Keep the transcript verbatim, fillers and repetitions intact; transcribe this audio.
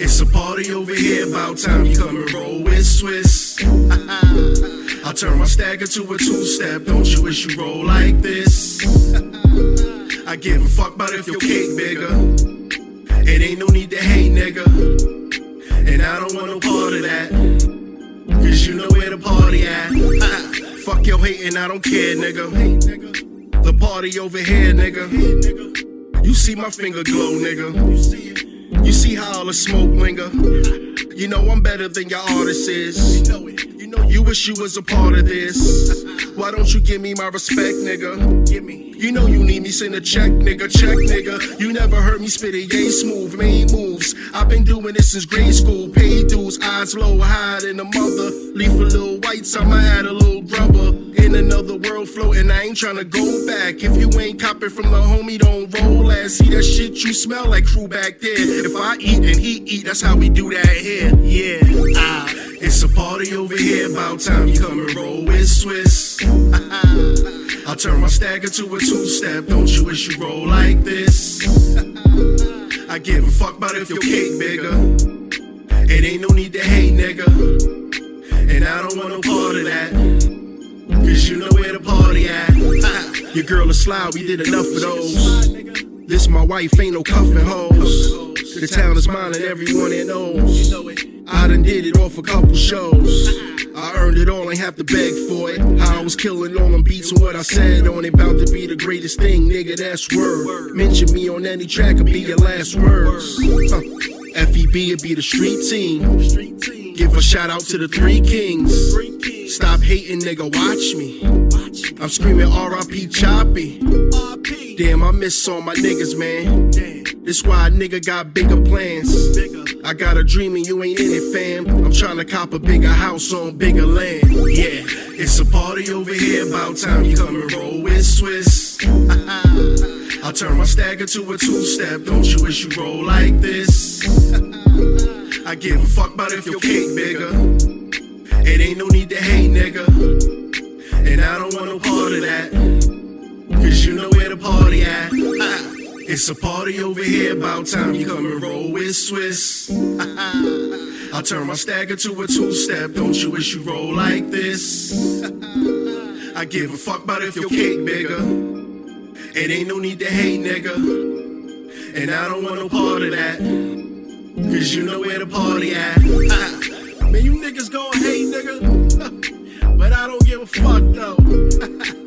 It's a party over here, about time you come and roll with Swiss. I turn my stagger to a two-step, don't you wish you roll like this? I give a fuck about if your cake bigger, it ain't no need to hate, nigga. And I don't want no part of that, cause you know where the party at. Fuck your hatin', I don't care, nigga. The party over here, nigga. You see my finger glow, nigga. You see how all the smoke linger. You know I'm better than your artist is. You wish you was a part of this. Why don't you give me my respect, nigga? Give me. You know you need me, send a check, nigga, check, nigga. You never heard me spit it, yay smooth, main moves. I've been doing this since grade school. Paid dues, eyes low, hide in the mother. Leave a little whites, I'ma add a little rubber. In another world floating, I ain't tryna go back. If you ain't copping from the homie, don't roll ass. See that shit you smell like crew back there. If I eat and he eat, that's how we do that here. Yeah, ah. It's a party over here, about time you come and roll with Swiss. I turn my stagger to a two-step, don't you wish you roll like this? I give a fuck about if your cake bigger, it ain't no need to hate, nigga. And I don't want no part of that, cause you know where the party at. Your girl is sly, we did enough of those. This my wife, ain't no cuffin' hoes. The town is mine and everyone it knows. I done did it off a couple shows. I earned it all, ain't have to beg for it. I was killing all them beats and what I said on it. Bout to be the greatest thing, nigga, that's word. Mention me on any track could be your last words. Huh. F E B would be the street team. Give a shout out to the Three Kings. Stop hating, nigga, watch me. I'm screaming R I P choppy. Damn, I miss all my niggas, man. This why a nigga got bigger plans. I got a dream and you ain't in it, fam. I'm tryna cop a bigger house on bigger land. Yeah, it's a party over here, about time you come and roll with Swiss. I turn my stagger to a two-step, don't you wish you roll like this? I give a fuck about if your cake bigger, it ain't no need to hate, nigga. And I don't want no part of that, cause you know where the party at. It's a party over here, about time you come and roll with Swiss. I turn my stagger to a two-step, don't you wish you roll like this? I give a fuck about if your cake bigger, it ain't no need to hate, nigga. And I don't want no part of that, cause you know where the party at. Man, you niggas gon' hate, nigga, but I don't give a fuck though.